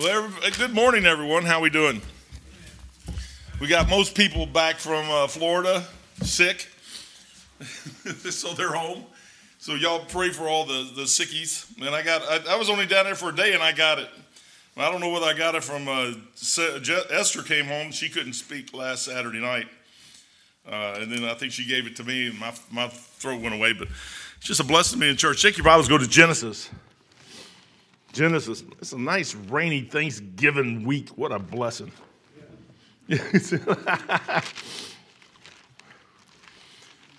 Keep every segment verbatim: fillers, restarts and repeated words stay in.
Well, every, good morning, everyone. How we doing? We got most people back from uh, Florida, sick, so they're home. So y'all pray for all the, the sickies. And I got I, I was only down there for a day, and I got it. I don't know whether I got it from uh, Esther came home. She couldn't speak last Saturday night, uh, and then I think she gave it to me, and my my throat went away. But it's just a blessing to be in church. Take your Bibles, go to Genesis. Genesis. It's a nice rainy Thanksgiving week. What a blessing. Yeah.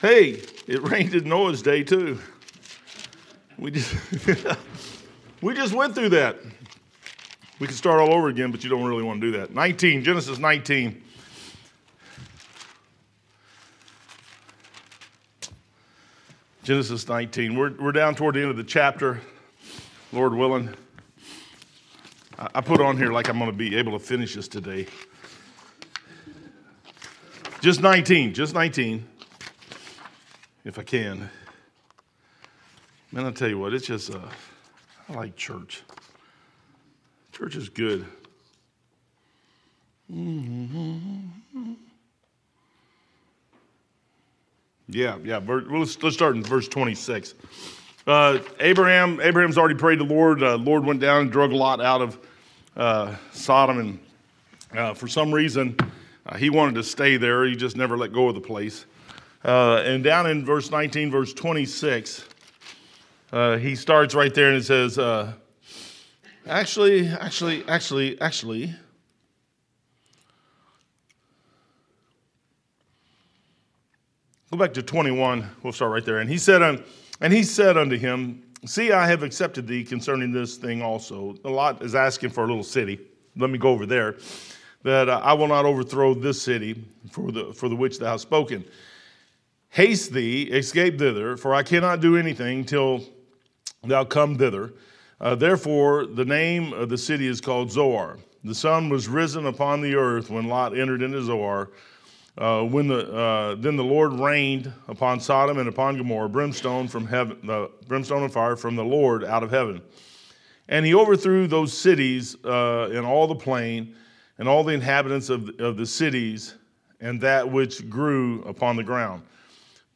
Hey, it rained in Noah's day too. We just we just went through that. We can start all over again, but you don't really want to do that. nineteen, Genesis nineteen. Genesis nineteen. We're we're down toward the end of the chapter, Lord willing. I put on here like I'm going to be able to finish this today. Just nineteen, just nineteen, if I can. Man, I'll tell you what, it's just, uh, I like church. Church is good. Mm-hmm. Yeah, yeah, let's, let's start in verse twenty-six. Uh, Abraham, Abraham's already prayed to the Lord. Uh, Lord went down and drug Lot out of uh, Sodom, and uh, for some reason, uh, he wanted to stay there. He just never let go of the place. Uh, and down in verse nineteen, verse twenty-six, uh, he starts right there and it says, uh, actually, actually, actually, actually, go back to twenty-one. We'll start right there. And he said, um, And he said unto him, See, I have accepted thee concerning this thing also. Lot is asking for a little city. Let me go over there. That uh, I will not overthrow this city for the for the which thou hast spoken. Haste thee, escape thither, for I cannot do anything till thou come thither. Uh, therefore, the name of the city is called Zoar. The sun was risen upon the earth when Lot entered into Zoar. Uh, when the uh, then the Lord rained upon Sodom and upon Gomorrah brimstone from heaven, the uh, brimstone and fire from the Lord out of heaven, and he overthrew those cities uh, and all the plain, and all the inhabitants of of the cities, and that which grew upon the ground.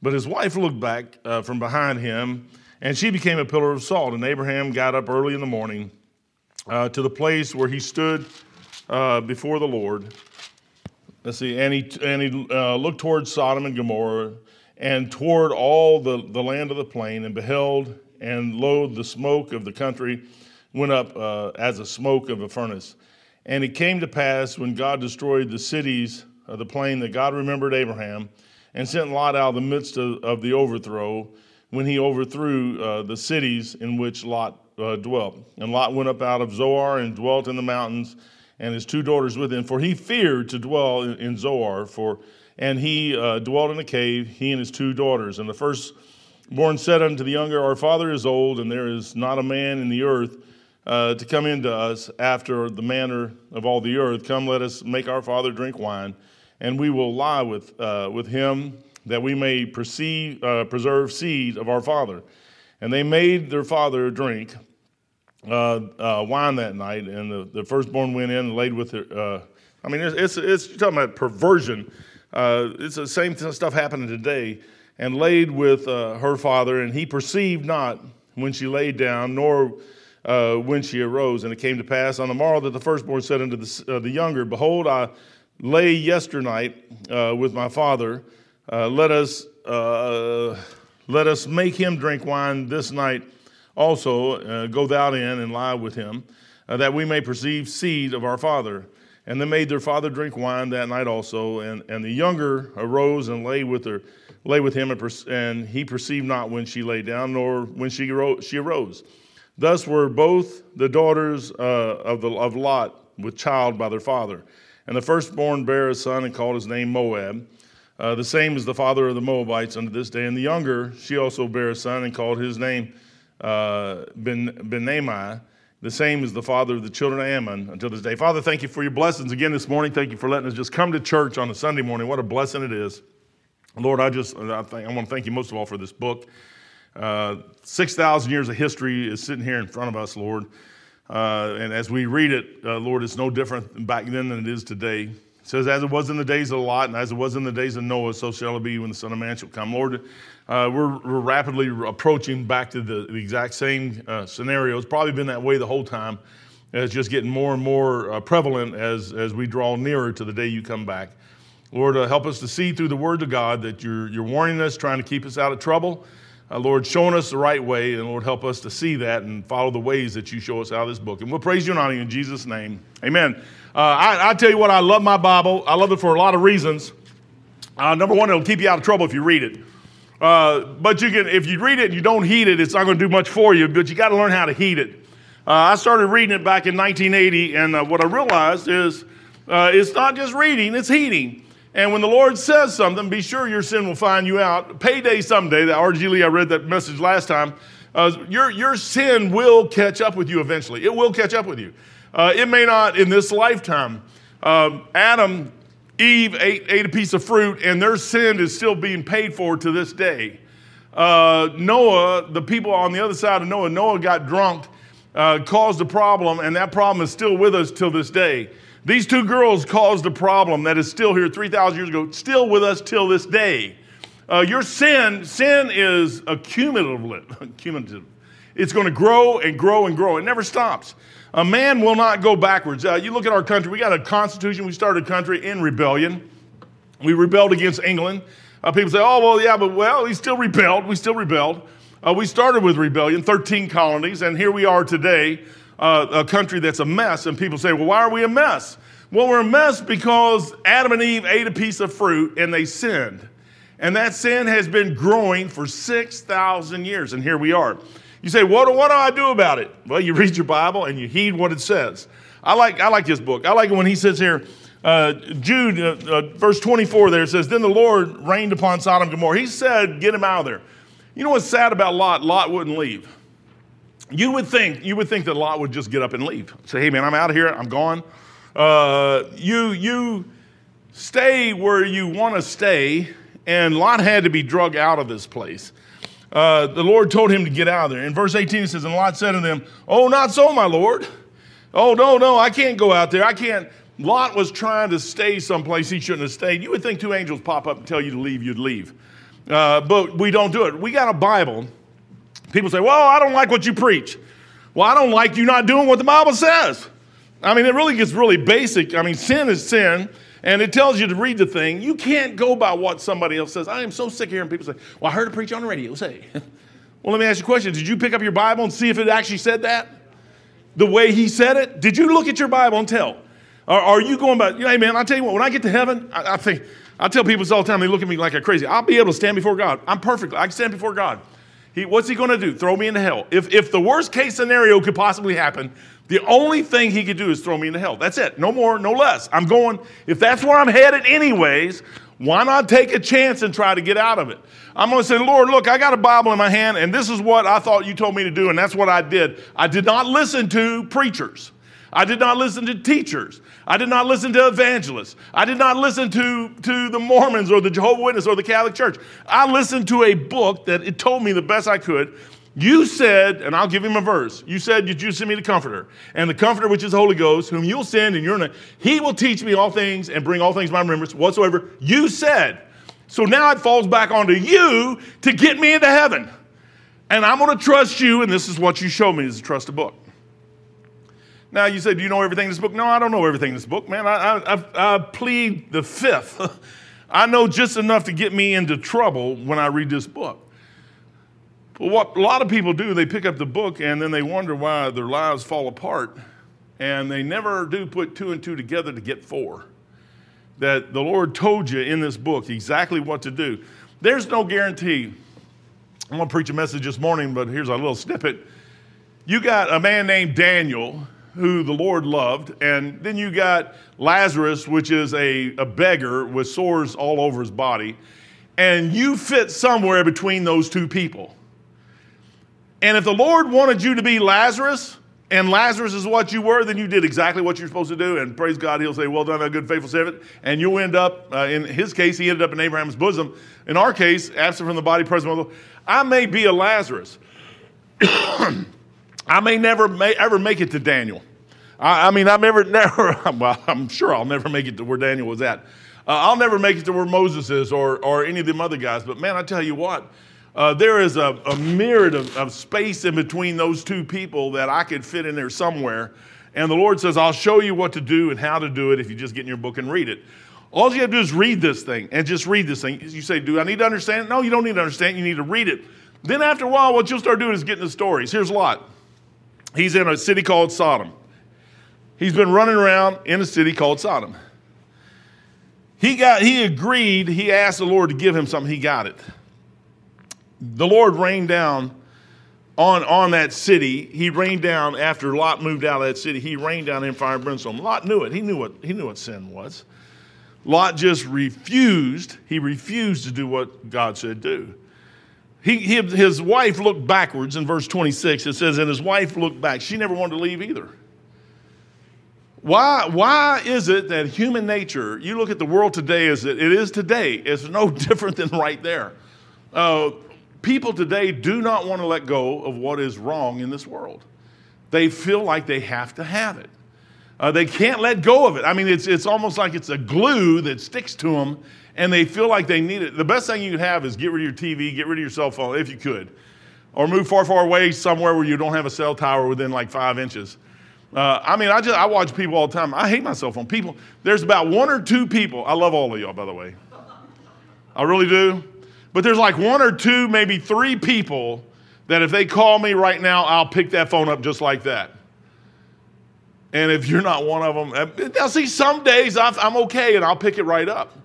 But his wife looked back uh, from behind him, and she became a pillar of salt. And Abraham got up early in the morning uh, to the place where he stood uh, before the Lord. Let's see, and he, and he uh, looked toward Sodom and Gomorrah and toward all the, the land of the plain and beheld, and lo, the smoke of the country went up uh, as a smoke of a furnace. And it came to pass when God destroyed the cities of the plain that God remembered Abraham and sent Lot out of the midst of, of the overthrow when he overthrew uh, the cities in which Lot uh, dwelt. And Lot went up out of Zoar and dwelt in the mountains, and his two daughters with him, for he feared to dwell in, in Zoar, for and he uh, dwelt in a cave, he and his two daughters. And the firstborn said unto the younger, Our father is old, and there is not a man in the earth uh, to come into us after the manner of all the earth. Come, let us make our father drink wine, and we will lie with uh, with him, that we may perceive, uh, preserve seed of our father. And they made their father drink Uh, uh, wine that night, and the, the firstborn went in and laid with her. Uh, I mean, it's, it's it's you're talking about perversion. Uh, it's the same stuff happening today. And laid with uh, her father, and he perceived not when she laid down, nor uh, when she arose. And it came to pass on the morrow that the firstborn said unto the, uh, the younger, Behold, I lay yesternight uh, with my father. Uh, let us uh, let us make him drink wine this night. Also, uh, go thou in and lie with him, uh, that we may perceive seed of our father. And they made their father drink wine that night also. And, and the younger arose and lay with her, lay with him, and, per- and he perceived not when she lay down, nor when she ro- she arose. Thus were both the daughters uh, of the of Lot with child by their father. And the firstborn bare a son and called his name Moab. Uh, the same is the father of the Moabites unto this day. And the younger she also bare a son and called his name Uh, ben, Benamai, the same as the father of the children of Ammon until this day. Father, thank you for your blessings again this morning. Thank you for letting us just come to church on a Sunday morning. What a blessing it is. Lord, I just I, think, I want to thank you most of all for this book. Uh, six thousand years of history is sitting here in front of us, Lord. Uh, and as we read it, uh, Lord, it's no different back then than it is today. It says, as it was in the days of Lot, and as it was in the days of Noah, so shall it be when the Son of Man shall come. Lord, uh, we're, we're rapidly approaching back to the, the exact same uh, scenario. It's probably been that way the whole time. It's just getting more and more uh, prevalent as, as we draw nearer to the day you come back. Lord, uh, help us to see through the Word of God that you're, you're warning us, trying to keep us out of trouble. Uh, Lord, showing us the right way, and Lord, help us to see that and follow the ways that you show us out of this book. And we'll praise you and honor you in Jesus' name. Amen. Uh, I, I tell you what, I love my Bible. I love it for a lot of reasons. Uh, number one, it'll keep you out of trouble if you read it. Uh, but you can, if you read it and you don't heed it, it's not going to do much for you, but you got to learn how to heed it. Uh, I started reading it back in nineteen eighty, and uh, what I realized is uh, it's not just reading, it's heeding. And when the Lord says something, be sure your sin will find you out. Payday someday, the R G Lee, I read that message last time. Uh, your, your sin will catch up with you eventually. It will catch up with you. Uh, it may not in this lifetime. Uh, Adam, Eve ate, ate a piece of fruit, and their sin is still being paid for to this day. Uh, Noah, the people on the other side of Noah, Noah got drunk, uh, caused a problem, and that problem is still with us till this day. These two girls caused a problem that is still here three thousand years ago, still with us till this day. Uh, your sin, sin is accumulative. It's going to grow and grow and grow. It never stops. A man will not go backwards. Uh, you look at our country. We got a constitution. We started a country in rebellion. We rebelled against England. Uh, people say, oh, well, yeah, but well, he still rebelled. We still rebelled. Uh, we started with rebellion, thirteen colonies, and here we are today. Uh, a country that's a mess, and people say, well, why are we a mess? Well, we're a mess because Adam and Eve ate a piece of fruit and they sinned. And that sin has been growing for six thousand years, and here we are. You say, what, what do I do about it? Well, you read your Bible and you heed what it says. I like, I like this book. I like it when he says here, uh, Jude, uh, uh, verse twenty-four there, says, then the Lord rained upon Sodom and Gomorrah. He said, get him out of there. You know what's sad about Lot? Lot wouldn't leave. You would think you would think that Lot would just get up and leave. Say, hey, man, I'm out of here. I'm gone. Uh, you, you stay where you want to stay, and Lot had to be drug out of this place. Uh, the Lord told him to get out of there. In verse eighteen, it says, and Lot said to them, oh, not so, my Lord. Oh, no, no, I can't go out there. I can't. Lot was trying to stay someplace he shouldn't have stayed. You would think two angels pop up and tell you to leave, you'd leave. Uh, but we don't do it. We got a Bible. People say, well, I don't like what you preach. Well, I don't like you not doing what the Bible says. I mean, it really gets really basic. I mean, sin is sin, and it tells you to read the thing. You can't go by what somebody else says. I am so sick of hearing people say, well, I heard it preach on the radio. Say, well, let me ask you a question. Did you pick up your Bible and see if it actually said that? The way he said it? Did you look at your Bible and tell? Or are you going by, hey, man, I'll tell you what, when I get to heaven, I, I think, I tell people this all the time. They look at me like I'm crazy. I'll be able to stand before God. I'm perfect. I can stand before God. He, what's he going to do? Throw me into hell. If if the worst case scenario could possibly happen, the only thing he could do is throw me into hell. That's it. No more, no less. I'm going, if that's where I'm headed anyways, why not take a chance and try to get out of it? I'm going to say, Lord, look, I got a Bible in my hand, and this is what I thought you told me to do, and that's what I did. I did not listen to preachers. I did not listen to teachers. I did not listen to evangelists. I did not listen to, to the Mormons or the Jehovah's Witnesses or the Catholic Church. I listened to a book that it told me the best I could. You said, and I'll give him a verse. You said, did you send me the Comforter? And the Comforter, which is the Holy Ghost, whom you'll send in your name, he will teach me all things and bring all things to my remembrance whatsoever you said. So now it falls back onto you to get me into heaven. And I'm going to trust you, and this is what you showed me, is to trust a book. Now, you say, do you know everything in this book? No, I don't know everything in this book, man. I, I, I plead the fifth. I know just enough to get me into trouble when I read this book. But what a lot of people do, they pick up the book, and then they wonder why their lives fall apart, and they never do put two and two together to get four. That the Lord told you in this book exactly what to do. There's no guarantee. I'm going to preach a message this morning, but here's a little snippet. You got a man named Daniel, who the Lord loved, and then you got Lazarus, which is a, a beggar with sores all over his body, and you fit somewhere between those two people. And if the Lord wanted you to be Lazarus, and Lazarus is what you were, then you did exactly what you're supposed to do, and praise God, he'll say, well done, a good faithful servant, and you'll end up, uh, in his case, he ended up in Abraham's bosom. In our case, absent from the body, present with the Lord. I may be a Lazarus. I may never may, ever make it to Daniel. I, I mean, I've never, never, well, I'm sure I'll never make it to where Daniel was at. Uh, I'll never make it to where Moses is or or any of them other guys. But man, I tell you what, uh, there is a, a myriad of, of space in between those two people that I could fit in there somewhere. And the Lord says, I'll show you what to do and how to do it if you just get in your book and read it. All you have to do is read this thing and just read this thing. You say, do I need to understand it? No, you don't need to understand it. You need to read it. Then after a while, what you'll start doing is getting the stories. Here's Lot. He's in a city called Sodom. He's been running around in a city called Sodom. He got, he agreed, he asked the Lord to give him something, he got it. The Lord rained down on, on that city. He rained down, after Lot moved out of that city, he rained down in fire and brimstone. Lot knew it. He knew what he knew what sin was. Lot just refused, he refused to do what God said do. He, he, his wife looked backwards in verse twenty-six. It says, and his wife looked back. She never wanted to leave either. Why, why is it that human nature, you look at the world today as it, it is today, it's no different than right there. Uh, people today do not want to let go of what is wrong in this world. They feel like they have to have it. Uh, they can't let go of it. I mean, it's it's almost like it's a glue that sticks to them, and they feel like they need it. The best thing you could have is get rid of your T V, get rid of your cell phone, if you could. Or move far, far away somewhere where you don't have a cell tower within like five inches. Uh, I mean, I just I watch people all the time. I hate my cell phone. People, there's about one or two people. I love all of y'all, by the way. I really do. But there's like one or two, maybe three people that if they call me right now, I'll pick that phone up just like that. And if you're not one of them, now see, some days I've, I'm okay and I'll pick it right up.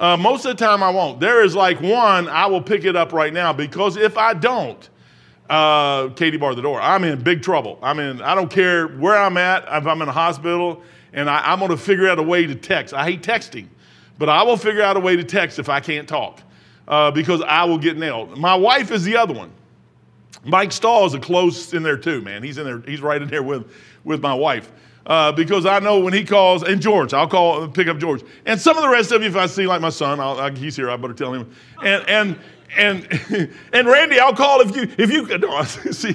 Uh, most of the time I won't. There is like one, I will pick it up right now, because if I don't, Uh, Katie barred the door. I'm in big trouble. I'm in, I don't care where I'm at. If I'm in a hospital, and I, I'm going to figure out a way to text. I hate texting, but I will figure out a way to text if I can't talk, uh, because I will get nailed. My wife is the other one. Mike Stahl is a close in there too, man. He's in there. He's right in there with, with my wife, uh, because I know when he calls, and George, I'll call, pick up George. And some of the rest of you, if I see like my son, I'll, I, he's here, I better tell him. And, and, And and Randy, I'll call if you if you no, see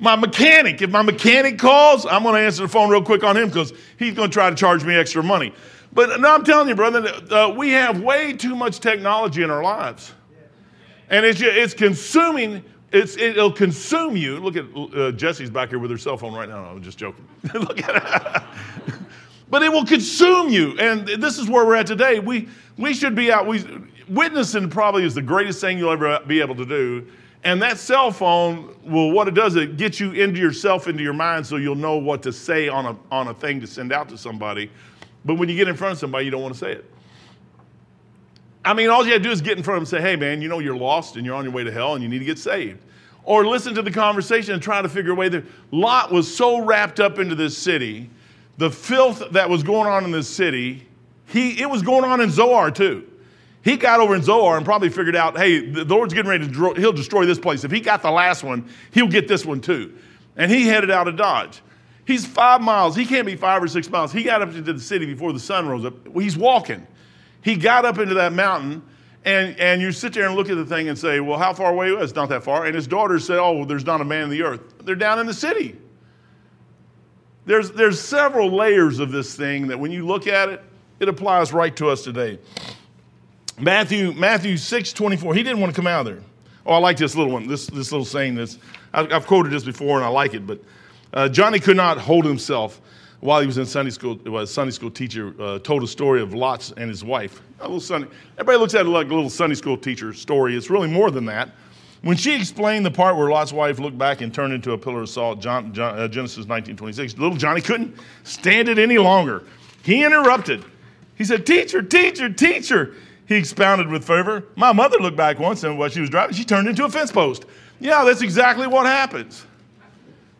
my mechanic. If my mechanic calls, I'm going to answer the phone real quick on him, because he's going to try to charge me extra money. But no, I'm telling you, brother, uh, we have way too much technology in our lives, and it's it's consuming. It's it'll consume you. Look at uh, Jesse's back here with her cell phone right now. No, I'm just joking. Look at it. But it will consume you, and this is where we're at today. We we should be out. We. Witnessing probably is the greatest thing you'll ever be able to do. And that cell phone, well, what it does, it gets you into yourself, into your mind, so you'll know what to say on a on a thing to send out to somebody. But when you get in front of somebody, you don't want to say it. I mean, all you have to do is get in front of them and say, hey, man, you know you're lost and you're on your way to hell and you need to get saved. Or listen to the conversation and try to figure a way there. Lot was so wrapped up into this city. The filth that was going on in this city, he it was going on in Zoar too. He got over in Zoar and probably figured out, hey, the Lord's getting ready to, dro- he'll destroy this place. If he got the last one, he'll get this one too. And he headed out of Dodge. He's five miles. He can't be five or six miles. He got up into the city before the sun rose up. He's walking. He got up into that mountain, and, and you sit there and look at the thing and say, well, how far away? Well, it's not that far. And his daughter said, oh, well, there's not a man in the earth. They're down in the city. There's, there's several layers of this thing that when you look at it, it applies right to us today. Matthew Matthew six twenty-four. He didn't want to come out of there. Oh, I like this little one. This this little saying. That's I've, I've quoted this before, and I like it. But uh, Johnny could not hold himself while he was in Sunday school. Well, his Sunday school teacher uh, told a story of Lot and his wife. A little Sunday. Everybody looks at it like a little Sunday school teacher story. It's really more than that. When she explained the part where Lot's wife looked back and turned into a pillar of salt, John, John, uh, Genesis nineteen twenty-six. Little Johnny couldn't stand it any longer. He interrupted. He said, "Teacher, teacher, teacher." He expounded with fervor. My mother looked back once, and while she was driving, she turned into a fence post. Yeah, that's exactly what happens.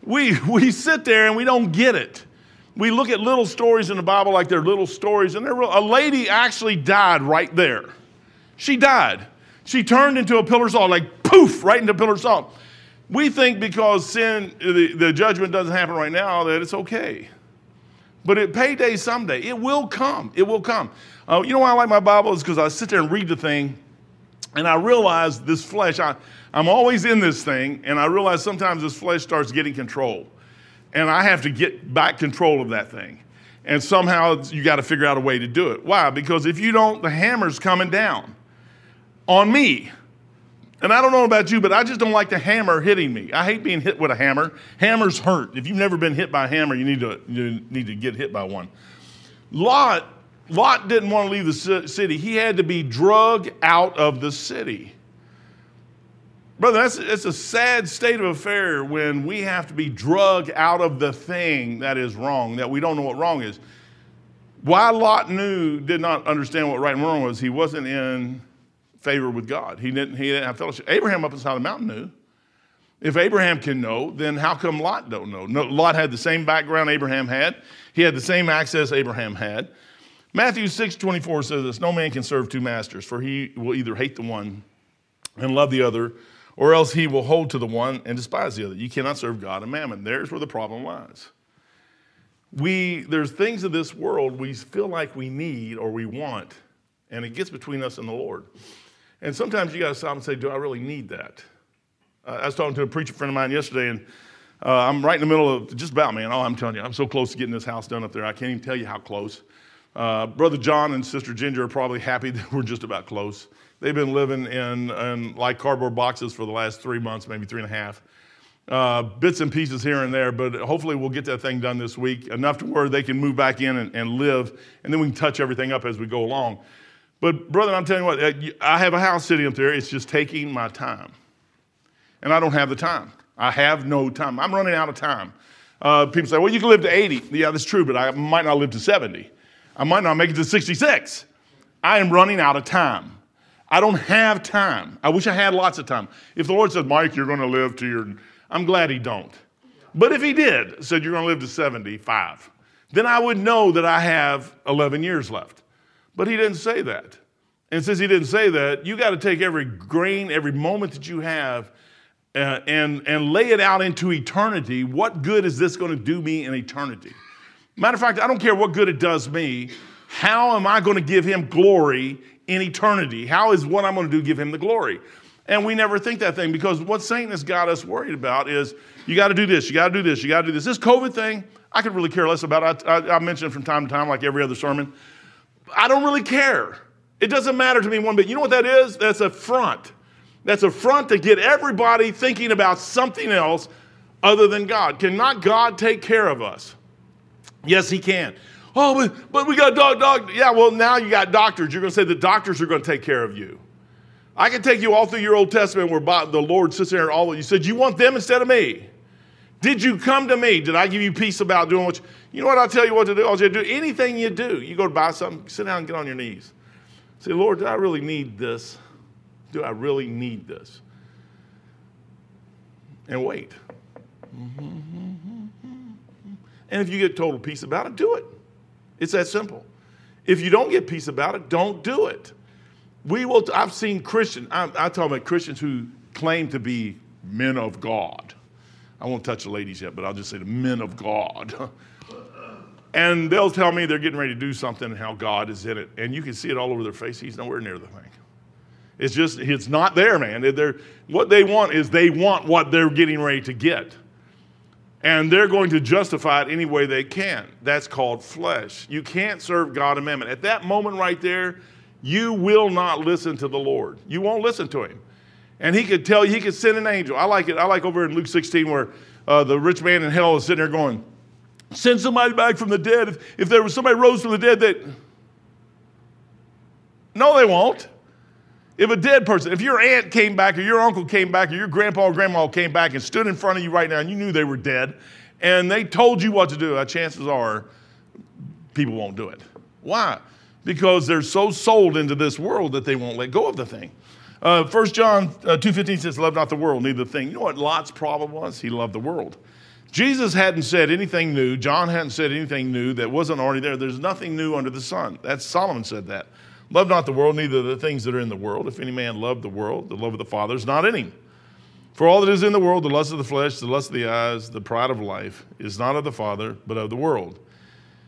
We we sit there and we don't get it. We look at little stories in the Bible like they're little stories, and they're real. A lady actually died right there. She died. She turned into a pillar of salt, like poof, right into a pillar of salt. We think because sin, the, the judgment doesn't happen right now, that it's okay. But it payday someday. It will come. It will come. Uh, you know why I like my Bible? It's because I sit there and read the thing, And I realize this flesh, I, I'm always in this thing, and I realize sometimes this flesh starts getting control. And I have to get back control of that thing. And somehow you got to figure out a way to do it. Why? Because if you don't, the hammer's coming down on me. And I don't know about you, but I just don't like the hammer hitting me. I hate being hit with a hammer. Hammers hurt. If you've never been hit by a hammer, you need to, you need to get hit by one. Lot, Lot didn't want to leave the city. He had to be drugged out of the city. Brother, that's, that's a sad state of affair when we have to be drugged out of the thing that is wrong, that we don't know what wrong is. Why Lot knew, did not understand what right and wrong was, he wasn't in favor with God. He didn't, he didn't have fellowship. Abraham up inside the mountain knew. If Abraham can know, then how come Lot don't know? No, Lot had the same background Abraham had. He had the same access Abraham had. Matthew six twenty-four says this, "No man can serve two masters, for he will either hate the one and love the other, or else he will hold to the one and despise the other. You cannot serve God and mammon." There's where the problem lies. We, there's things of this world we feel like we need or we want, and it gets between us and the Lord. And sometimes you got to stop and say, do I really need that? Uh, I was talking to a preacher friend of mine yesterday, and uh, I'm right in the middle of, just about, man, oh, I'm telling you, I'm so close to getting this house done up there. I can't even tell you how close. Uh, Brother John and Sister Ginger are probably happy that we're just about close. They've been living in, in like cardboard boxes for the last three months, maybe three and a half. Uh, bits and pieces here and there, but hopefully we'll get that thing done this week, enough to where they can move back in and, and live, and then we can touch everything up as we go along. But brother, I'm telling you what, I have a house sitting up there. It's just taking my time. And I don't have the time. I have no time. I'm running out of time. Uh, people say, well, you can live to eighty. Yeah, that's true, but I might not live to seventy. I might not make it to sixty-six. I am running out of time. I don't have time. I wish I had lots of time. If the Lord said, Mike, you're going to live to your... I'm glad he don't. But if he did, said you're going to live to seventy-five, then I would know that I have eleven years left. But he didn't say that. And since he didn't say that, you got to take every grain, every moment that you have uh, and, and lay it out into eternity. What good is this going to do me in eternity? Matter of fact, I don't care what good it does me. How am I going to give him glory in eternity? How is what I'm going to do give him the glory? And we never think that thing, because what Satan has got us worried about is you got to do this, you got to do this, you got to do this. This COVID thing, I could really care less about. I, I, I mention it from time to time, like every other sermon. I don't really care. It doesn't matter to me one bit. You know what that is? That's a front. That's a front to get everybody thinking about something else other than God. Cannot God take care of us? Yes, he can. Oh, but, but we got dog, dog. Yeah, well, now you got doctors. You're going to say the doctors are going to take care of you. I can take you all through your Old Testament where the Lord sits there and all of you said, you want them instead of me? Did you come to me? Did I give you peace about doing what you, you know what? I'll tell you what to do. I'll just do anything you do. You go to buy something, sit down and get on your knees. Say, Lord, do I really need this? Do I really need this? And wait. And if you get total peace about it, do it. It's that simple. If you don't get peace about it, don't do it. We will. T- I've seen Christians. I, I talk about Christians who claim to be men of God. I won't touch the ladies yet, but I'll just say the men of God. And they'll tell me they're getting ready to do something and how God is in it. And you can see it all over their face. He's nowhere near the thing. It's just, it's not there, man. They're, what they want is they want what they're getting ready to get. And they're going to justify it any way they can. That's called flesh. You can't serve God and mammon. At that moment right there, you will not listen to the Lord. You won't listen to him. And he could tell you, he could send an angel. I like it. I like over in Luke sixteen where uh, the rich man in hell is sitting there going, send somebody back from the dead. If, if there was somebody rose from the dead, that no, they won't. If a dead person, if your aunt came back or your uncle came back or your grandpa or grandma came back and stood in front of you right now and you knew they were dead and they told you what to do, chances are people won't do it. Why? Because they're so sold into this world that they won't let go of the thing. Uh, First John two fifteen says, love not the world, neither the thing. You know what Lot's problem was? He loved the world. Jesus hadn't said anything new. John hadn't said anything new that wasn't already there. There's nothing new under the sun. That's Solomon said that. Love not the world, neither the things that are in the world. If any man love the world, the love of the Father is not in him. For all that is in the world, the lust of the flesh, the lust of the eyes, the pride of life, is not of the Father, but of the world.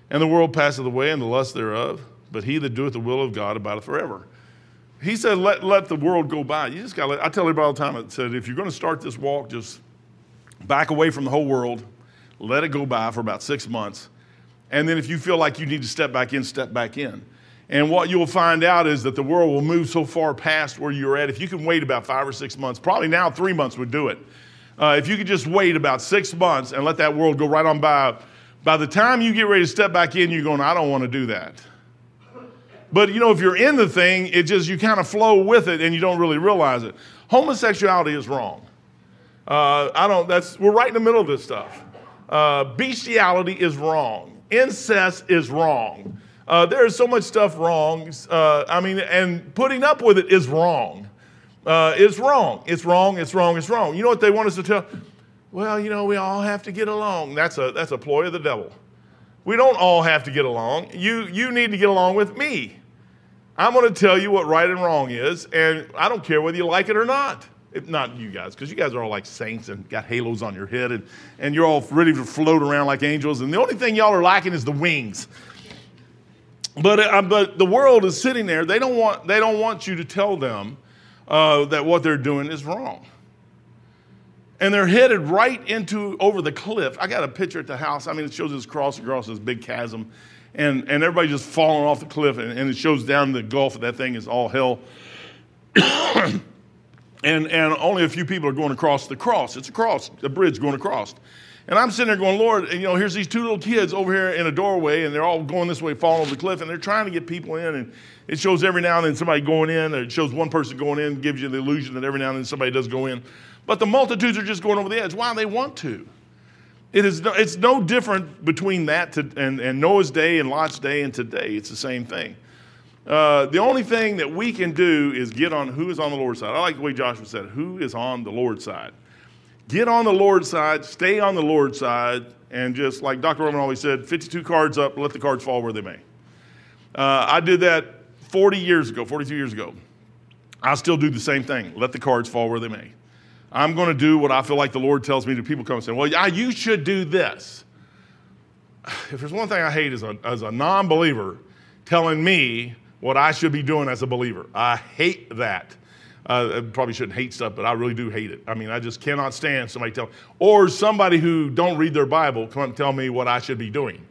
And the world passeth away, and the lust thereof. But he that doeth the will of God abideth forever. He said, let, let the world go by. You just got to let, I tell everybody all the time, I said, if you're going to start this walk, just back away from the whole world, let it go by for about six months. And then if you feel like you need to step back in, step back in. And what you'll find out is that the world will move so far past where you're at. If you can wait about five or six months, probably now three months would do it. Uh, if you could just wait about six months and let that world go right on by, by the time you get ready to step back in, you're going, I don't want to do that. But, you know, if you're in the thing, it just, you kind of flow with it and you don't really realize it. Homosexuality is wrong. Uh, I don't, that's, we're right in the middle of this stuff. Uh, bestiality is wrong. Incest is wrong. Uh, there is so much stuff wrong. Uh, I mean, and putting up with it is wrong. Uh, it's wrong. It's wrong. It's wrong. It's wrong. You know what they want us to tell? Well, you know, we all have to get along. That's a that's a ploy of the devil. We don't all have to get along. You you need to get along with me. I'm going to tell you what right and wrong is, and I don't care whether you like it or not. If not you guys, because you guys are all like saints and got halos on your head, and, and you're all ready to float around like angels, and the only thing y'all are lacking is the wings. But uh, but the world is sitting there. They don't want they don't want you to tell them uh, that what they're doing is wrong. And they're headed right into over the cliff. I got a picture at the house. I mean, it shows this cross across this big chasm, and, and everybody just falling off the cliff, and, and it shows down the gulf of that thing is all hell. and and only a few people are going across the cross. It's a cross, a bridge going across. And I'm sitting there going, Lord, you know, here's these two little kids over here in a doorway, and they're all going this way, falling over the cliff, and they're trying to get people in. And it shows every now and then somebody going in, or it shows one person going in, gives you the illusion that every now and then somebody does go in. But the multitudes are just going over the edge. Why? They want to. It is no, it's no different between that to, and, and Noah's day and Lot's day and today. It's the same thing. Uh, the only thing that we can do is get on who is on the Lord's side. I like the way Joshua said, who is on the Lord's side? Get on the Lord's side, stay on the Lord's side, and just like Doctor Roman always said, fifty-two cards up, let the cards fall where they may. Uh, I did that forty years ago, forty-two years ago. I still do the same thing. Let the cards fall where they may. I'm going to do what I feel like the Lord tells me to. People come and say, well, I, you should do this. If there's one thing I hate is a, as a non-believer telling me what I should be doing as a believer. I hate that. Uh, I probably shouldn't hate stuff, but I really do hate it. I mean, I just cannot stand somebody tell, or somebody who don't read their Bible come and tell me what I should be doing.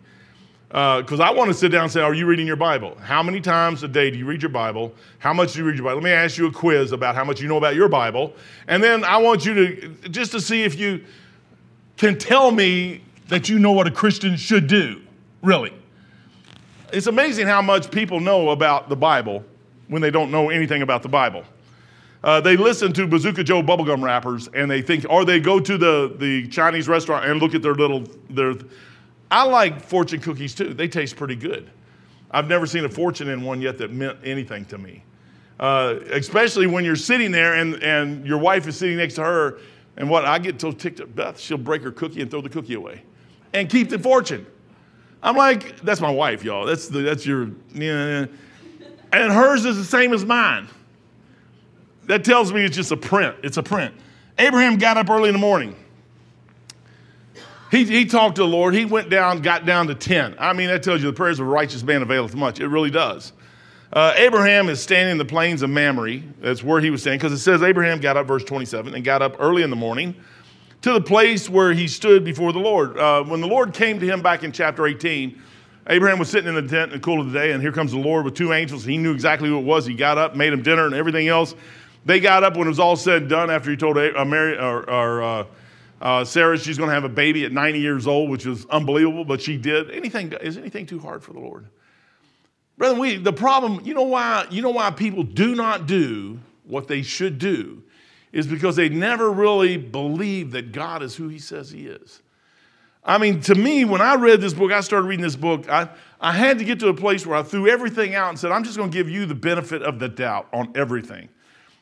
Because uh, I want to sit down and say, are you reading your Bible? How many times a day do you read your Bible? How much do you read your Bible? Let me ask you a quiz about how much you know about your Bible. And then I want you to, just to see if you can tell me that you know what a Christian should do, really. It's amazing how much people know about the Bible when they don't know anything about the Bible. Uh, they listen to Bazooka Joe bubblegum rappers, and they think, or they go to the, the Chinese restaurant and look at their little, their. I like fortune cookies too. They taste pretty good. I've never seen a fortune in one yet that meant anything to me. Uh, especially when you're sitting there and, and your wife is sitting next to her, and what I get so ticked at Beth, she'll break her cookie and throw the cookie away, and keep the fortune. I'm like, that's my wife, y'all. That's the, that's your, yeah. And hers is the same as mine. That tells me it's just a print. It's a print. Abraham got up early in the morning. He he talked to the Lord. He went down, got down to ten. I mean, that tells you the prayers of a righteous man availeth much. It really does. Uh, Abraham is standing in the plains of Mamre. That's where he was standing. Because it says Abraham got up, verse twenty-seven, and got up early in the morning to the place where he stood before the Lord. Uh, when the Lord came to him back in chapter eighteen, Abraham was sitting in the tent in the cool of the day, and here comes the Lord with two angels. He knew exactly who it was. He got up, made him dinner and everything else. They got up when it was all said and done after he told Mary, or, or, uh, uh, Sarah she's going to have a baby at ninety years old, which is unbelievable, but she did. Anything is anything too hard for the Lord? Brethren, we, the problem, you know why, you know why people do not do what they should do is because they never really believe that God is who he says he is. I mean, to me, when I read this book, I started reading this book, I, I had to get to a place where I threw everything out and said, I'm just going to give you the benefit of the doubt on everything.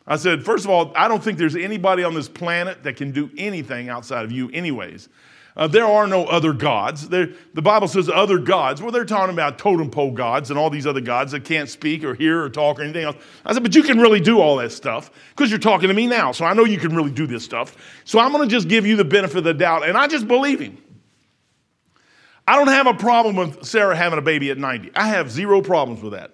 I said, first of all, I don't think there's anybody on this planet that can do anything outside of you anyways. Uh, there are no other gods. There, the Bible says other gods. Well, they're talking about totem pole gods and all these other gods that can't speak or hear or talk or anything else. I said, but you can really do all that stuff because you're talking to me now. So I know you can really do this stuff. So I'm going to just give you the benefit of the doubt. And I just believe him. I don't have a problem with Sarah having a baby at ninety. I have zero problems with that.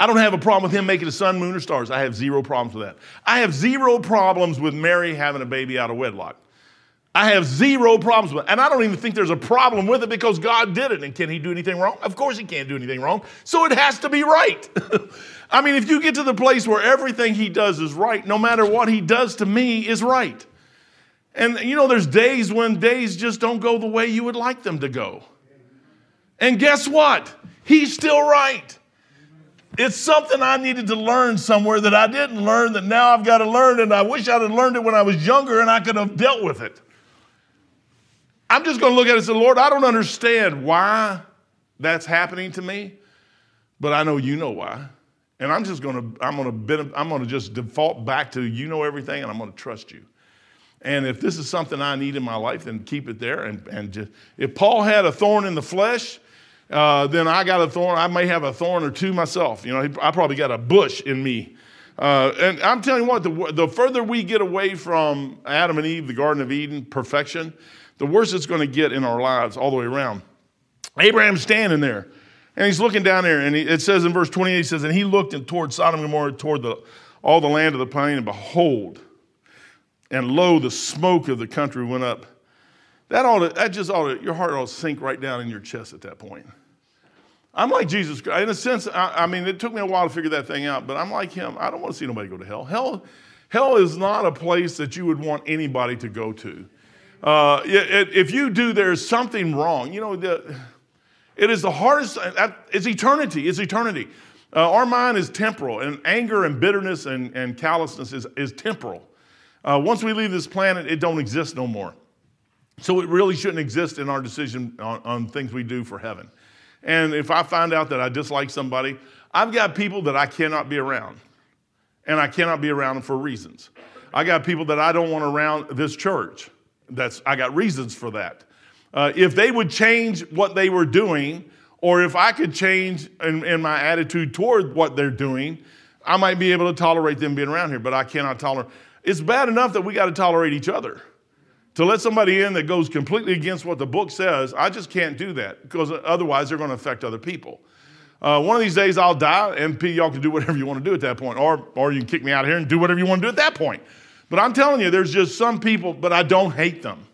I don't have a problem with him making a sun, moon, or stars. I have zero problems with that. I have zero problems with Mary having a baby out of wedlock. I have zero problems with it. And I don't even think there's a problem with it because God did it. And can he do anything wrong? Of course he can't do anything wrong. So it has to be right. I mean, if you get to the place where everything he does is right, no matter what he does to me is right. And, you know, there's days when days just don't go the way you would like them to go. And guess what? He's still right. It's something I needed to learn somewhere that I didn't learn that now I've got to learn. And I wish I'd have learned it when I was younger and I could have dealt with it. I'm just going to look at it and say, Lord, I don't understand why that's happening to me, but I know you know why. And I'm just going to, I'm going to, I'm going to just default back to you know everything and I'm going to trust you. And if this is something I need in my life, then keep it there. And, and just, if Paul had a thorn in the flesh, uh, then I got a thorn. I may have a thorn or two myself. You know, I probably got a bush in me. Uh, and I'm telling you what, the, the further we get away from Adam and Eve, the Garden of Eden, perfection, the worse it's going to get in our lives all the way around. Abraham's standing there, and he's looking down there, and he, it says in verse twenty-eight, it says, and he looked and toward Sodom and Gomorrah, toward the, all the land of the plain, and behold, and lo, the smoke of the country went up. That ought to, that just ought to, your heart ought to sink right down in your chest at that point. I'm like Jesus Christ. In a sense, I, I mean, it took me a while to figure that thing out, but I'm like him. I don't want to see nobody go to hell. Hell, hell is not a place that you would want anybody to go to. Uh, it, if you do, there's something wrong. You know, the, it is the hardest, it's eternity, it's eternity. Uh, our mind is temporal, and anger and bitterness and, and callousness is, is temporal. Uh, once we leave this planet, it don't exist no more. So it really shouldn't exist in our decision on, on things we do for heaven. And if I find out that I dislike somebody, I've got people that I cannot be around, and I cannot be around them for reasons. I got people that I don't want around this church. That's, I got reasons for that. Uh, if they would change what they were doing, or if I could change in, in my attitude toward what they're doing, I might be able to tolerate them being around here, but I cannot tolerate. It's bad enough that we got to tolerate each other. To let somebody in that goes completely against what the book says, I just can't do that because otherwise they're going to affect other people. Uh, one of these days I'll die and y'all can do whatever you want to do at that point, or, or you can kick me out of here and do whatever you want to do at that point. But I'm telling you, there's just some people, but I don't hate them.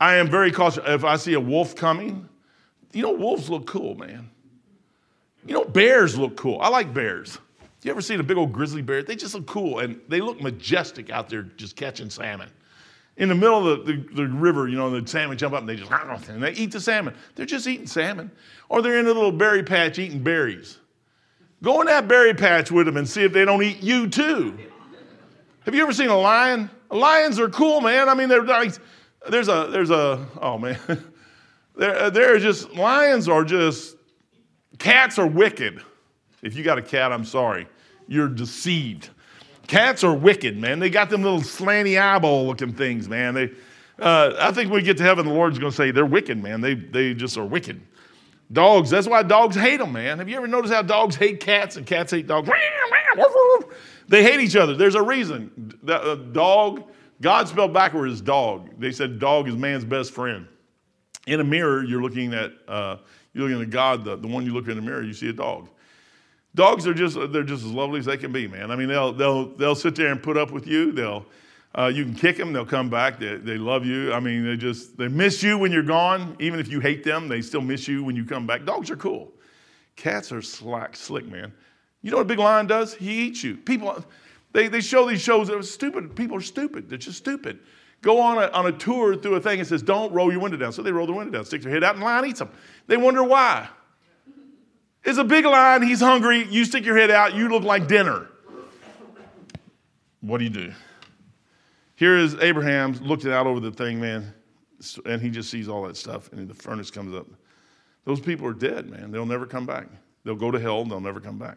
I am very cautious. If I see a wolf coming, you know, wolves look cool, man. You know, bears look cool. I like bears. You ever seen a big old grizzly bear? They just look cool, and they look majestic out there just catching salmon. In the middle of the, the, the river, you know, the salmon jump up, and they just, and they eat the salmon. They're just eating salmon. Or they're in a little berry patch eating berries. Go in that berry patch with them and see if they don't eat you too. Have you ever seen a lion? Lions are cool, man. I mean, they're like, there's a, there's a, oh man. they're, they're just, lions are just, cats are wicked. If you got a cat, I'm sorry. You're deceived. Cats are wicked, man. They got them little slanty eyeball looking things, man. They, uh, I think when we get to heaven, the Lord's going to say, they're wicked, man. They, they just are wicked. Dogs, that's why dogs hate them, man. Have you ever noticed how dogs hate cats and cats hate dogs? They hate each other. There's a reason. The dog, God spelled backwards is dog. They said dog is man's best friend. In a mirror, you're looking at uh, you're looking at God, the, the one you look in the mirror, you see a dog. Dogs are just they're just as lovely as they can be, man. I mean, they'll they'll they'll sit there and put up with you. They'll uh, you can kick them, they'll come back. They they love you. I mean, they just they miss you when you're gone. Even if you hate them, they still miss you when you come back. Dogs are cool. Cats are slack, slick, man. You know what a big lion does? He eats you. People, they, they show these shows that are stupid. People are stupid. They're just stupid. Go on a, on a tour through a thing and says, don't roll your window down. So they roll their window down, stick their head out, and lion eats them. They wonder why. It's a big lion. He's hungry. You stick your head out. You look like dinner. What do you do? Here is Abraham looking out over the thing, man, and he just sees all that stuff, and the furnace comes up. Those people are dead, man. They'll never come back. They'll go to hell, and they'll never come back.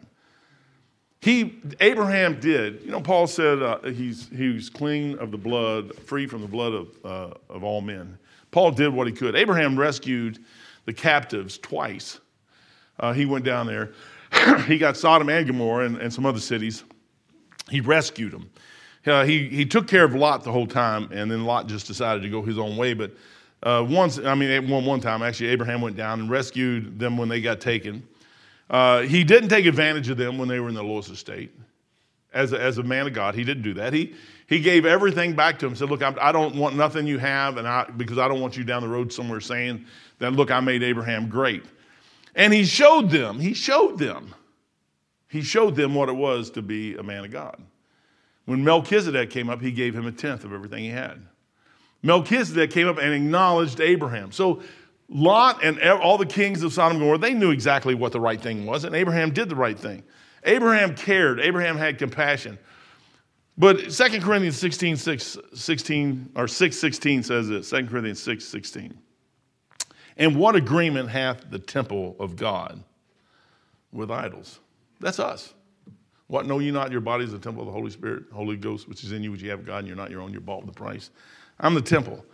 He, Abraham did, you know, Paul said uh, he's, he was clean of the blood, free from the blood of, uh, of all men. Paul did what he could. Abraham rescued the captives twice. Uh, he went down there. He got Sodom and Gomorrah and, and some other cities. He rescued them. Uh, he, he took care of Lot the whole time, and then Lot just decided to go his own way. But uh, once, I mean, one, one time, actually, Abraham went down and rescued them when they got taken. Uh, he didn't take advantage of them when they were in the lowest estate. As a, as a man of God, he didn't do that. He he gave everything back to him. Said, "Look, I'm, I don't want nothing you have, and I because I don't want you down the road somewhere saying that, look, I made Abraham great." And he showed them. He showed them. He showed them what it was to be a man of God. When Melchizedek came up, he gave him a tenth of everything he had. Melchizedek came up and acknowledged Abraham. So Lot and all the kings of Sodom and Gomorrah, they knew exactly what the right thing was, and Abraham did the right thing. Abraham cared. Abraham had compassion. But Second Corinthians sixteen, six, sixteen, or six sixteen says this, Second Corinthians six sixteen. And what agreement hath the temple of God with idols? That's us. What know ye not? Your body is the temple of the Holy Spirit, Holy Ghost, which is in you, which you have God, and you're not your own, you're bought with a price. I'm the temple.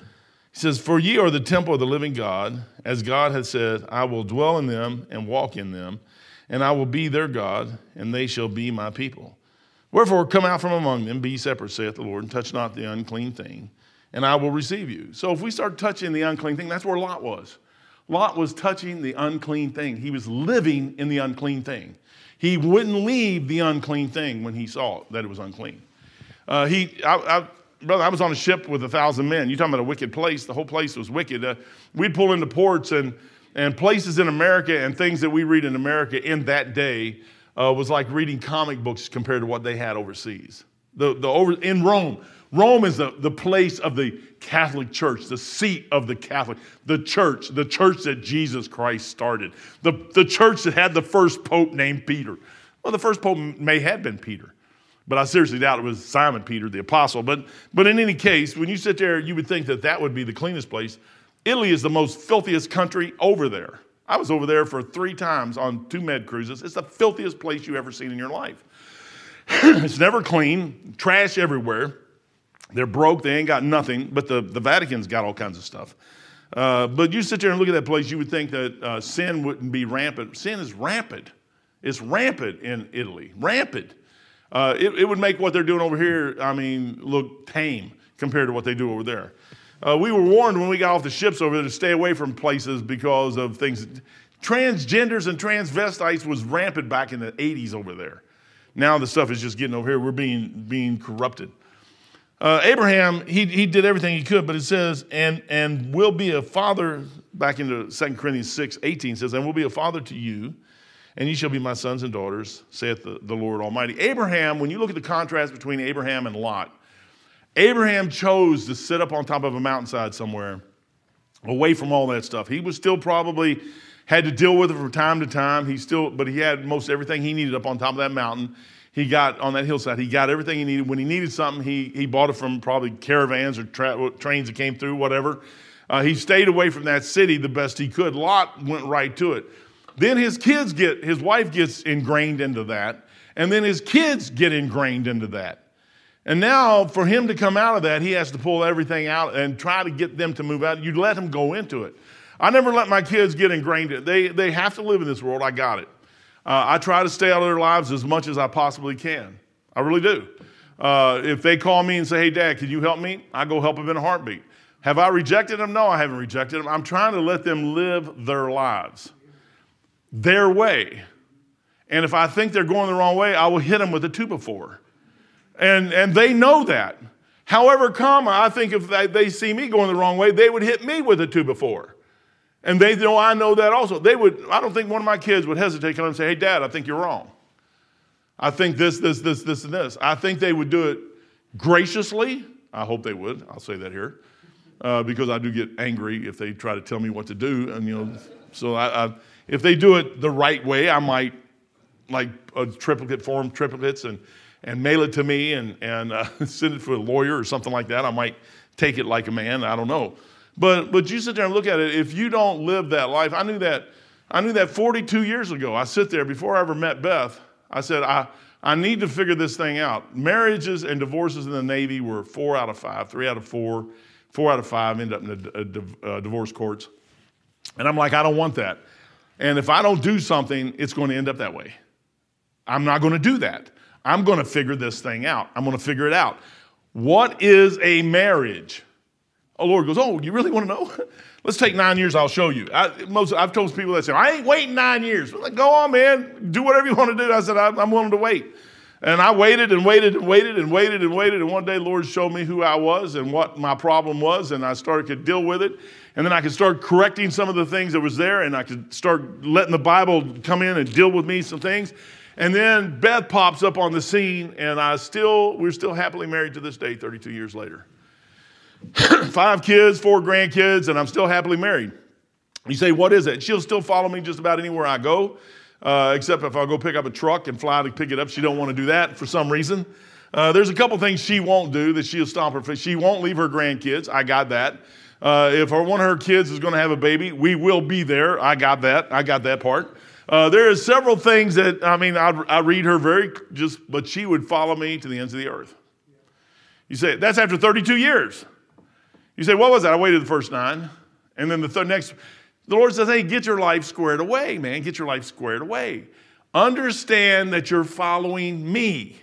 He says, for ye are the temple of the living God, as God hath said, I will dwell in them and walk in them, and I will be their God, and they shall be my people. Wherefore, come out from among them, be separate, saith the Lord, and touch not the unclean thing, and I will receive you. So if we start touching the unclean thing, that's where Lot was. Lot was touching the unclean thing. He was living in the unclean thing. He wouldn't leave the unclean thing when he saw that it was unclean. Uh, he, I, I, brother, I was on a ship with a thousand men. You're talking about a wicked place. The whole place was wicked. Uh, we'd pull into ports and And places in America and things that we read in America in that day uh, was like reading comic books compared to what they had overseas. The, the over, in Rome, Rome is the, the place of the Catholic Church, the seat of the Catholic, the church, the church that Jesus Christ started, the, the church that had the first pope named Peter. Well, the first pope may have been Peter, but I seriously doubt it was Simon Peter, the apostle. But, but in any case, when you sit there, you would think that that would be the cleanest place. Italy is the most filthiest country over there. I was over there for three times on two med cruises. It's the filthiest place you've ever seen in your life. It's never clean, trash everywhere. They're broke, they ain't got nothing, but the, the Vatican's got all kinds of stuff. Uh, but you sit there and look at that place, you would think that uh, sin wouldn't be rampant. Sin is rampant. It's rampant in Italy, rampant. Uh, it, it would make what they're doing over here, I mean, look tame compared to what they do over there. Uh, we were warned when we got off the ships over there to stay away from places because of things. Transgenders and transvestites was rampant back in the eighties over there. Now the stuff is just getting over here. We're being being corrupted. Uh, Abraham, he he did everything he could, but it says, and and will be a father, back into Second Corinthians six eighteen says, and will be a father to you, and ye shall be my sons and daughters, saith the, the Lord Almighty. Abraham, when you look at the contrast between Abraham and Lot, Abraham chose to sit up on top of a mountainside somewhere, away from all that stuff. He was still probably had to deal with it from time to time. He still, but he had most everything he needed up on top of that mountain. He got on that hillside. He got everything he needed. When he needed something, he he bought it from probably caravans or tra- trains that came through, whatever. Uh, he stayed away from that city the best he could. Lot went right to it. Then his kids get, his wife gets ingrained into that, and then his kids get ingrained into that. And now for him to come out of that, he has to pull everything out and try to get them to move out. You let them go into it. I never let my kids get ingrained in it. They, they have to live in this world. I got it. Uh, I try to stay out of their lives as much as I possibly can. I really do. Uh, if they call me and say, hey, Dad, can you help me? I go help them in a heartbeat. Have I rejected them? No, I haven't rejected them. I'm trying to let them live their lives their way. And if I think they're going the wrong way, I will hit them with a two-by-four. And and they know that. However, comma, I think if they, they see me going the wrong way, they would hit me with a two-by-four. And they know I know that also. They would. I don't think one of my kids would hesitate to come and say, hey, Dad, I think you're wrong. I think this, this, this, this, and this. I think they would do it graciously. I hope they would. I'll say that here. Uh, because I do get angry if they try to tell me what to do. And, you know, so I, I, if they do it the right way, I might, like, a triplicate form, triplicates, and... and mail it to me and, and uh, send it for a lawyer or something like that. I might take it like a man. I don't know. But but you sit there and look at it. If you don't live that life, I knew that I knew that forty-two years ago. I sit there before I ever met Beth. I said, I, I need to figure this thing out. Marriages and divorces in the Navy were four out of five, three out of four, four out of five end up in a, a, a divorce courts. And I'm like, I don't want that. And if I don't do something, it's going to end up that way. I'm not going to do that. I'm going to figure this thing out. I'm going to figure it out. What is a marriage? Oh, Lord goes, oh, you really want to know? Let's take nine years, I'll show you. I, most, I've told people that, say, I ain't waiting nine years. I'm like, go on, man, do whatever you want to do. I said, I'm, I'm willing to wait. And I waited and waited and waited and waited and waited. And one day, Lord showed me who I was and what my problem was, and I started to deal with it. And then I could start correcting some of the things that was there, and I could start letting the Bible come in and deal with me some things. And then Beth pops up on the scene, and I still, we're still happily married to this day, thirty-two years later. Five kids, four grandkids, and I'm still happily married. You say, what is it? She'll still follow me just about anywhere I go, uh, except if I go pick up a truck and fly to pick it up. She don't want to do that for some reason. Uh, there's a couple things she won't do that she'll stomp her feet. She won't leave her grandkids. I got that. Uh, if her, one of her kids is going to have a baby, we will be there. I got that. I got that part. Uh, there are several things that, I mean, I, I read her very, just, but she would follow me to the ends of the earth. You say, that's after thirty-two years. You say, what was that? I waited the first nine. And then the th- next, the Lord says, hey, get your life squared away, man. Get your life squared away. Understand that you're following me.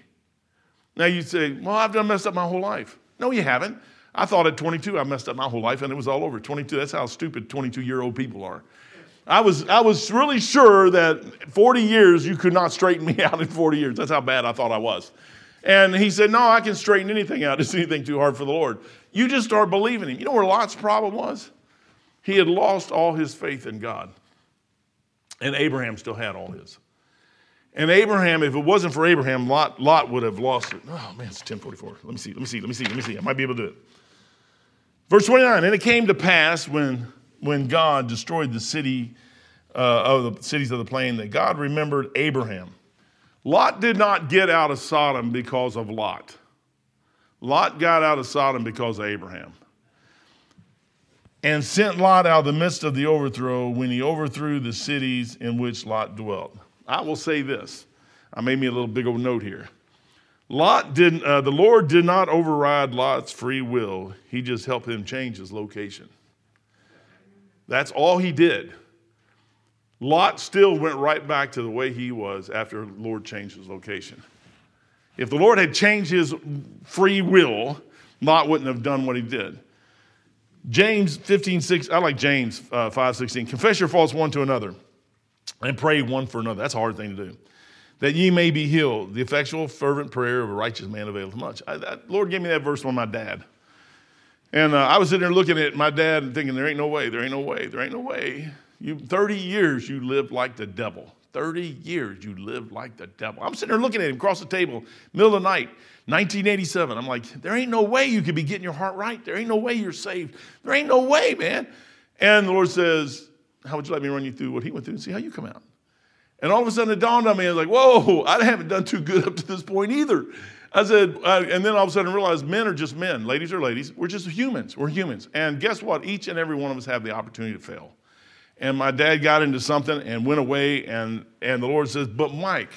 Now you say, well, I've done messed up my whole life. No, you haven't. I thought at twenty-two, I messed up my whole life, and it was all over. twenty-two, that's how stupid twenty-two-year-old people are. I was I was really sure that forty years, you could not straighten me out in forty years. That's how bad I thought I was. And he said, no, I can straighten anything out. It's anything too hard for the Lord. You just start believing him. You know where Lot's problem was? He had lost all his faith in God. And Abraham still had all his. And Abraham, if it wasn't for Abraham, Lot, Lot would have lost it. Oh, man, it's ten forty-four. Let me see, let me see, let me see, let me see. I might be able to do it. Verse twenty-nine, and it came to pass when... when God destroyed the city uh, of the cities of the plain, that God remembered Abraham. Lot did not get out of Sodom because of Lot. Lot got out of Sodom because of Abraham. And sent Lot out of the midst of the overthrow when he overthrew the cities in which Lot dwelt. I will say this. I made me a little big old note here. Lot didn't. Uh, the Lord did not override Lot's free will. He just helped him change his location. That's all he did. Lot still went right back to the way he was after the Lord changed his location. If the Lord had changed his free will, Lot wouldn't have done what he did. James fifteen six, I like James uh, five sixteen. Confess your faults one to another and pray one for another. That's a hard thing to do. That ye may be healed. The effectual, fervent prayer of a righteous man availeth much. I, I, Lord gave me that verse from my dad. And uh, I was sitting there looking at my dad and thinking, there ain't no way, there ain't no way, there ain't no way. You, thirty years you lived like the devil. thirty years you lived like the devil. I'm sitting there looking at him across the table, middle of the night, nineteen eighty-seven. I'm like, there ain't no way you could be getting your heart right. There ain't no way you're saved. There ain't no way, man. And the Lord says, how would you let me run you through what he went through and see how you come out? And all of a sudden it dawned on me, I was like, whoa, I haven't done too good up to this point either. I said, uh, and then all of a sudden I realized men are just men, ladies are ladies, we're just humans, we're humans. And guess what? Each and every one of us have the opportunity to fail. And my dad got into something and went away, and, and the Lord says, but Mike,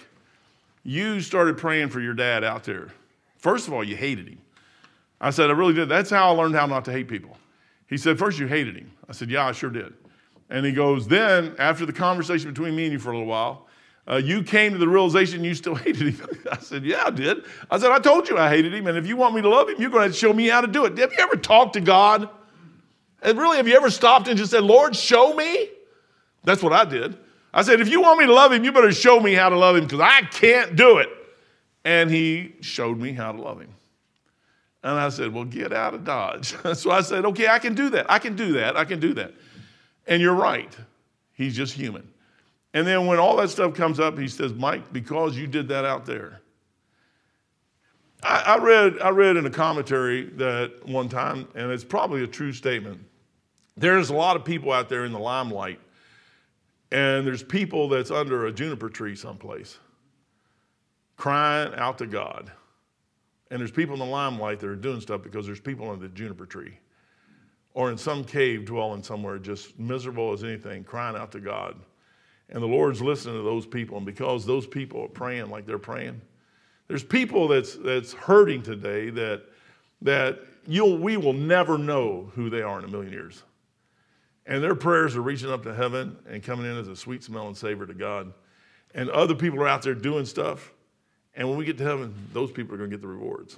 you started praying for your dad out there. First of all, you hated him. I said, I really did. That's how I learned how not to hate people. He said, first you hated him. I said, yeah, I sure did. And he goes, then after the conversation between me and you for a little while, Uh, you came to the realization you still hated him. I said, yeah, I did. I said, I told you I hated him, and if you want me to love him, you're going to have to show me how to do it. Have you ever talked to God? And really, have you ever stopped and just said, Lord, show me? That's what I did. I said, if you want me to love him, you better show me how to love him because I can't do it. And he showed me how to love him. And I said, well, get out of Dodge. So I said, okay, I can do that. I can do that. I can do that. And you're right. He's just human. And then when all that stuff comes up, he says, Mike, because you did that out there. I, I read I read in a commentary that one time, and it's probably a true statement. There's a lot of people out there in the limelight, and there's people that's under a juniper tree someplace crying out to God. And there's people in the limelight that are doing stuff because there's people under the juniper tree or in some cave dwelling somewhere just miserable as anything, crying out to God. And the Lord's listening to those people. And because those people are praying like they're praying, there's people that's that's hurting today that that you'll we will never know who they are in a million years. And their prayers are reaching up to heaven and coming in as a sweet smell and savor to God. And other people are out there doing stuff. And when we get to heaven, those people are going to get the rewards.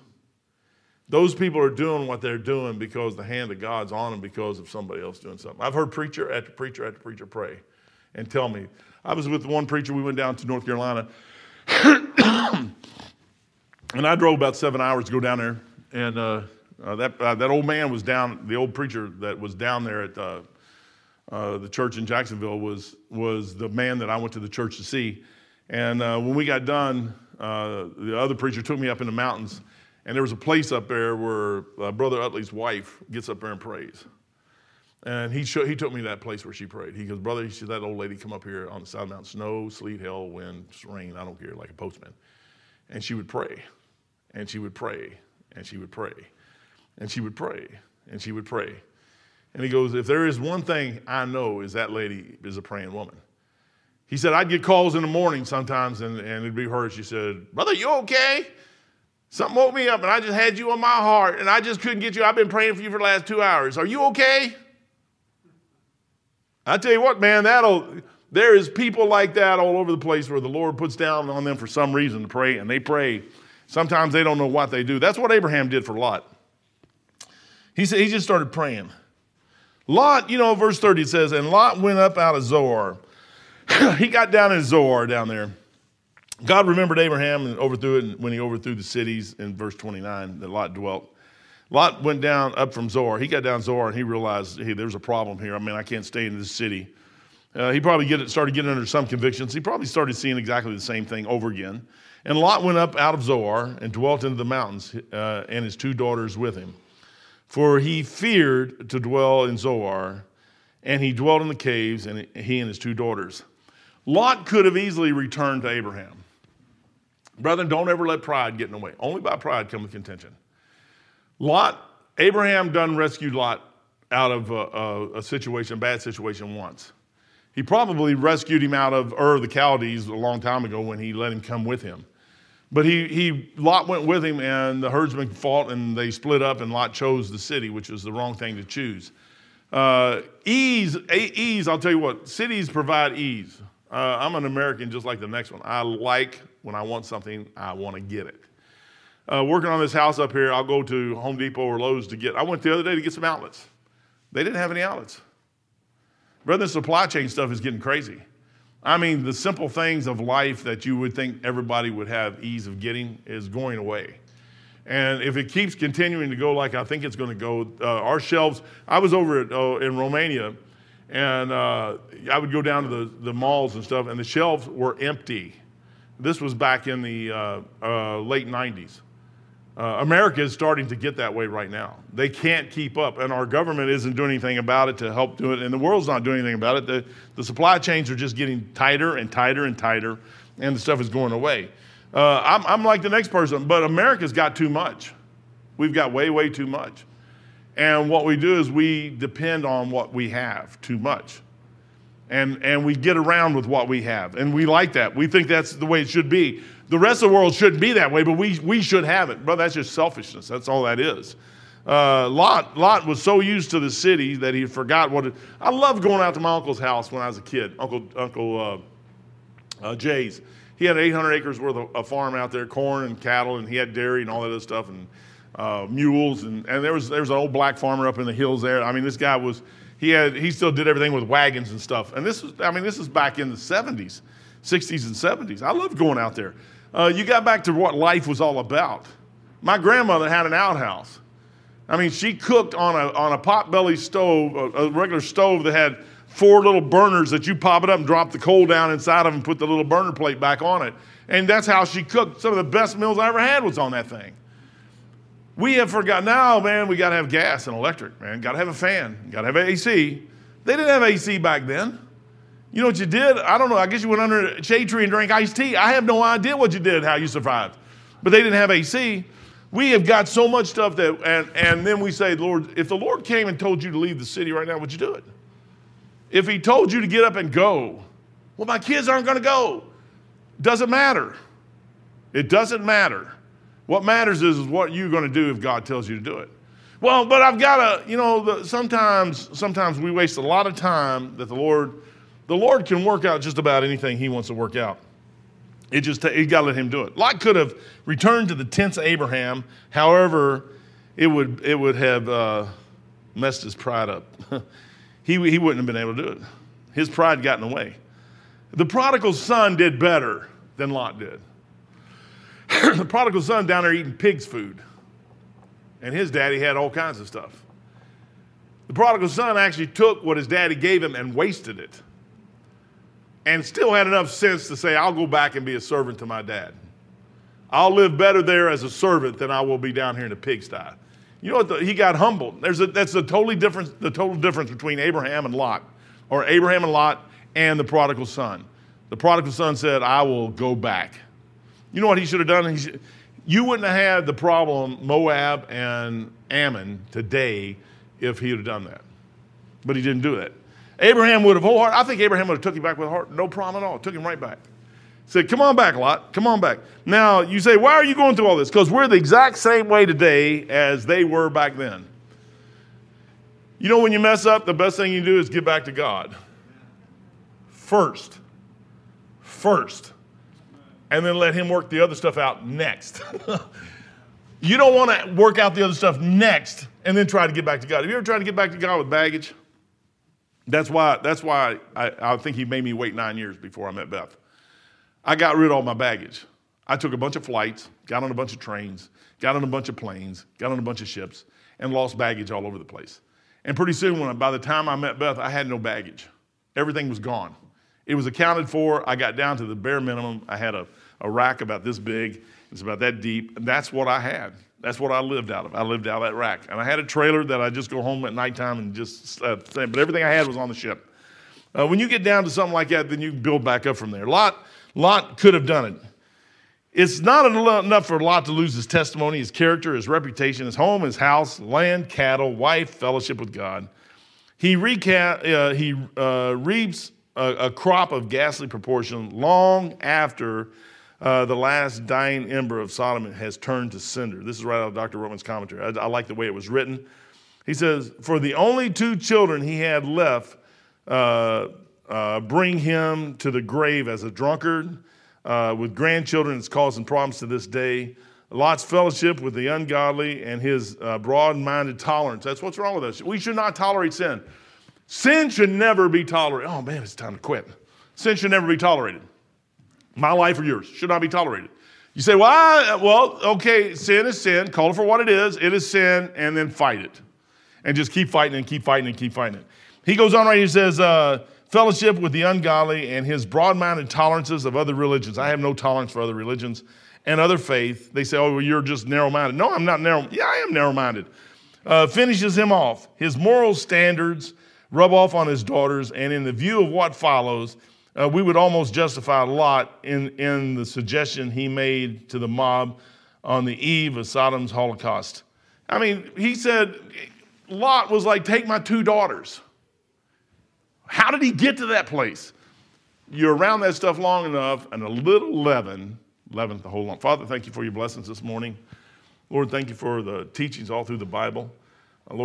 Those people are doing what they're doing because the hand of God's on them because of somebody else doing something. I've heard preacher after preacher after preacher pray and tell me. I was with one preacher. We went down to North Carolina. And I drove about seven hours to go down there. And uh, uh, that uh, that old man was down, the old preacher that was down there at uh, uh, the church in Jacksonville was, was the man that I went to the church to see. And uh, when we got done, uh, the other preacher took me up in the mountains. And there was a place up there where uh, Brother Utley's wife gets up there and prays. And he show, he took me to that place where she prayed. He goes, brother, he said, that old lady come up here on the side of the mountain, snow, sleet, hell, wind, rain, I don't care, like a postman. And she would pray, and she would pray, and she would pray, and she would pray, and she would pray. And he goes, if there is one thing I know is that lady is a praying woman. He said, I'd get calls in the morning sometimes, and, and it'd be her. She said, brother, you okay? Something woke me up, and I just had you on my heart, and I just couldn't get you. I've been praying for you for the last two hours. Are you okay? I tell you what, man, that'll, there is people like that all over the place where the Lord puts down on them for some reason to pray, and they pray. Sometimes they don't know what they do. That's what Abraham did for Lot. He said he just started praying. Lot, you know, verse thirty says, and Lot went up out of Zoar. He got down in Zoar down there. God remembered Abraham and overthrew it when he overthrew the cities in verse twenty-nine that Lot dwelt. Lot went down up from Zoar. He got down Zoar and he realized, hey, there's a problem here. I mean, I can't stay in this city. Uh, he probably get it, started getting under some convictions. He probably started seeing exactly the same thing over again. And Lot went up out of Zoar and dwelt into the mountains uh, and his two daughters with him. For he feared to dwell in Zoar, and he dwelt in the caves, and he and his two daughters. Lot could have easily returned to Abraham. Brethren, don't ever let pride get in the way. Only by pride cometh contention. Lot, Abraham done rescued Lot out of a, a, a situation, a bad situation once. He probably rescued him out of Ur of the Chaldees a long time ago when he let him come with him. But he, he Lot went with him, and the herdsmen fought, and they split up, and Lot chose the city, which was the wrong thing to choose. Uh, ease, ease, I'll tell you what, cities provide ease. Uh, I'm an American just like the next one. I like when I want something, I want to get it. Uh, working on this house up here, I'll go to Home Depot or Lowe's to get, I went the other day to get some outlets. They didn't have any outlets. Brother, the supply chain stuff is getting crazy. I mean, the simple things of life that you would think everybody would have ease of getting is going away. And if it keeps continuing to go like I think it's going to go, uh, our shelves, I was over at, uh, in Romania, and uh, I would go down to the, the malls and stuff, and the shelves were empty. This was back in the uh, uh, late nineties. Uh, America is starting to get that way right now. They can't keep up, and our government isn't doing anything about it to help do it, and the world's not doing anything about it. The, the supply chains are just getting tighter and tighter and tighter, and the stuff is going away. Uh, I'm, I'm like the next person, but America's got too much. We've got way, way too much. And what we do is we depend on what we have too much. And and we get around with what we have. And we like that. We think that's the way it should be. The rest of the world shouldn't be that way, but we we should have it. Brother, that's just selfishness. That's all that is. Uh, Lot Lot was so used to the city that he forgot what it... I loved going out to my uncle's house when I was a kid, Uncle Uncle uh, uh, Jay's. He had eight hundred acres worth of a farm out there, corn and cattle, and he had dairy and all that other stuff, and uh, mules. And, and there was there was an old black farmer up in the hills there. I mean, this guy was... He had he still did everything with wagons and stuff. And this was, I mean, this is back in the seventies, sixties and seventies. I loved going out there. Uh, you got back to what life was all about. My grandmother had an outhouse. I mean, she cooked on a on a potbelly stove, a, a regular stove that had four little burners that you pop it up and drop the coal down inside of and put the little burner plate back on it. And that's how she cooked. Some of the best meals I ever had was on that thing. We have forgotten, now, man, we got to have gas and electric, man. Got to have a fan. Got to have A C. They didn't have A C back then. You know what you did? I don't know. I guess you went under a shade tree and drank iced tea. I have no idea what you did, how you survived. But they didn't have A C. We have got so much stuff that, and, and then we say, Lord, if the Lord came and told you to leave the city right now, would you do it? If he told you to get up and go, well, my kids aren't going to go. Doesn't matter. It doesn't matter. What matters is, is what you're going to do if God tells you to do it. Well, but I've got to, you know, the, sometimes sometimes we waste a lot of time that the Lord, the Lord can work out just about anything he wants to work out. It just, you got to let him do it. Lot could have returned to the tents of Abraham. However, it would it would have uh, messed his pride up. he he wouldn't have been able to do it. His pride got in the way. The prodigal son did better than Lot did. The prodigal son down there eating pig's food, and his daddy had all kinds of stuff. The prodigal son actually took what his daddy gave him and wasted it, and still had enough sense to say, I'll go back and be a servant to my dad. I'll live better there as a servant than I will be down here in the pigsty. You know what? The, he got humbled. There's a, that's a totally different, the total difference between Abraham and Lot, or Abraham and Lot and the prodigal son. The prodigal son said, I will go back. You know what he should have done? He should, you wouldn't have had the problem Moab and Ammon today if he would have done that. But he didn't do that. Abraham would have wholehearted. I think Abraham would have took him back with heart. No problem at all. Took him right back. Said, come on back, Lot. Come on back. Now, you say, why are you going through all this? Because we're the exact same way today as they were back then. You know, when you mess up, the best thing you do is get back to God. First. First. And then let him work the other stuff out next. You don't want to work out the other stuff next and then try to get back to God. Have you ever tried to get back to God with baggage? That's why, that's why I, I think he made me wait nine years before I met Beth. I got rid of all my baggage. I took a bunch of flights, got on a bunch of trains, got on a bunch of planes, got on a bunch of ships, and lost baggage all over the place. And pretty soon, when I, by the time I met Beth, I had no baggage. Everything was gone. It was accounted for. I got down to the bare minimum. I had a, a rack about this big. It's about that deep. And that's what I had. That's what I lived out of. I lived out of that rack. And I had a trailer that I just go home at nighttime and just, uh, but everything I had was on the ship. Uh, when you get down to something like that, then you build back up from there. Lot, Lot could have done it. It's not enough for Lot to lose his testimony, his character, his reputation, his home, his house, land, cattle, wife, fellowship with God. He, reca- uh, he uh, reaps a, a crop of ghastly proportion long after Uh, the last dying ember of Sodom has turned to cinder. This is right out of Doctor Roman's commentary. I, I like the way it was written. He says, for the only two children he had left uh, uh, bring him to the grave as a drunkard. Uh, with grandchildren, it's causing problems to this day. Lot's fellowship with the ungodly and his uh, broad-minded tolerance. That's what's wrong with us. We should not tolerate sin. Sin should never be tolerated. Oh, man, it's time to quit. Sin should never be tolerated. My life or yours should not be tolerated. You say, well, I, well, okay, sin is sin. Call it for what it is. It is sin, and then fight it. And just keep fighting and keep fighting and keep fighting it. He goes on right here. He says, uh, fellowship with the ungodly and his broad-minded tolerances of other religions. I have no tolerance for other religions and other faith. They say, oh, well, you're just narrow-minded. No, I'm not narrow. Yeah, I am narrow-minded. Uh, finishes him off. His moral standards rub off on his daughters, and in the view of what follows, Uh, we would almost justify Lot in, in the suggestion he made to the mob on the eve of Sodom's Holocaust. I mean, he said, Lot was like, take my two daughters. How did he get to that place? You're around that stuff long enough, and a little leaven, leaveneth the whole lump. Father, thank you for your blessings this morning. Lord, thank you for the teachings all through the Bible.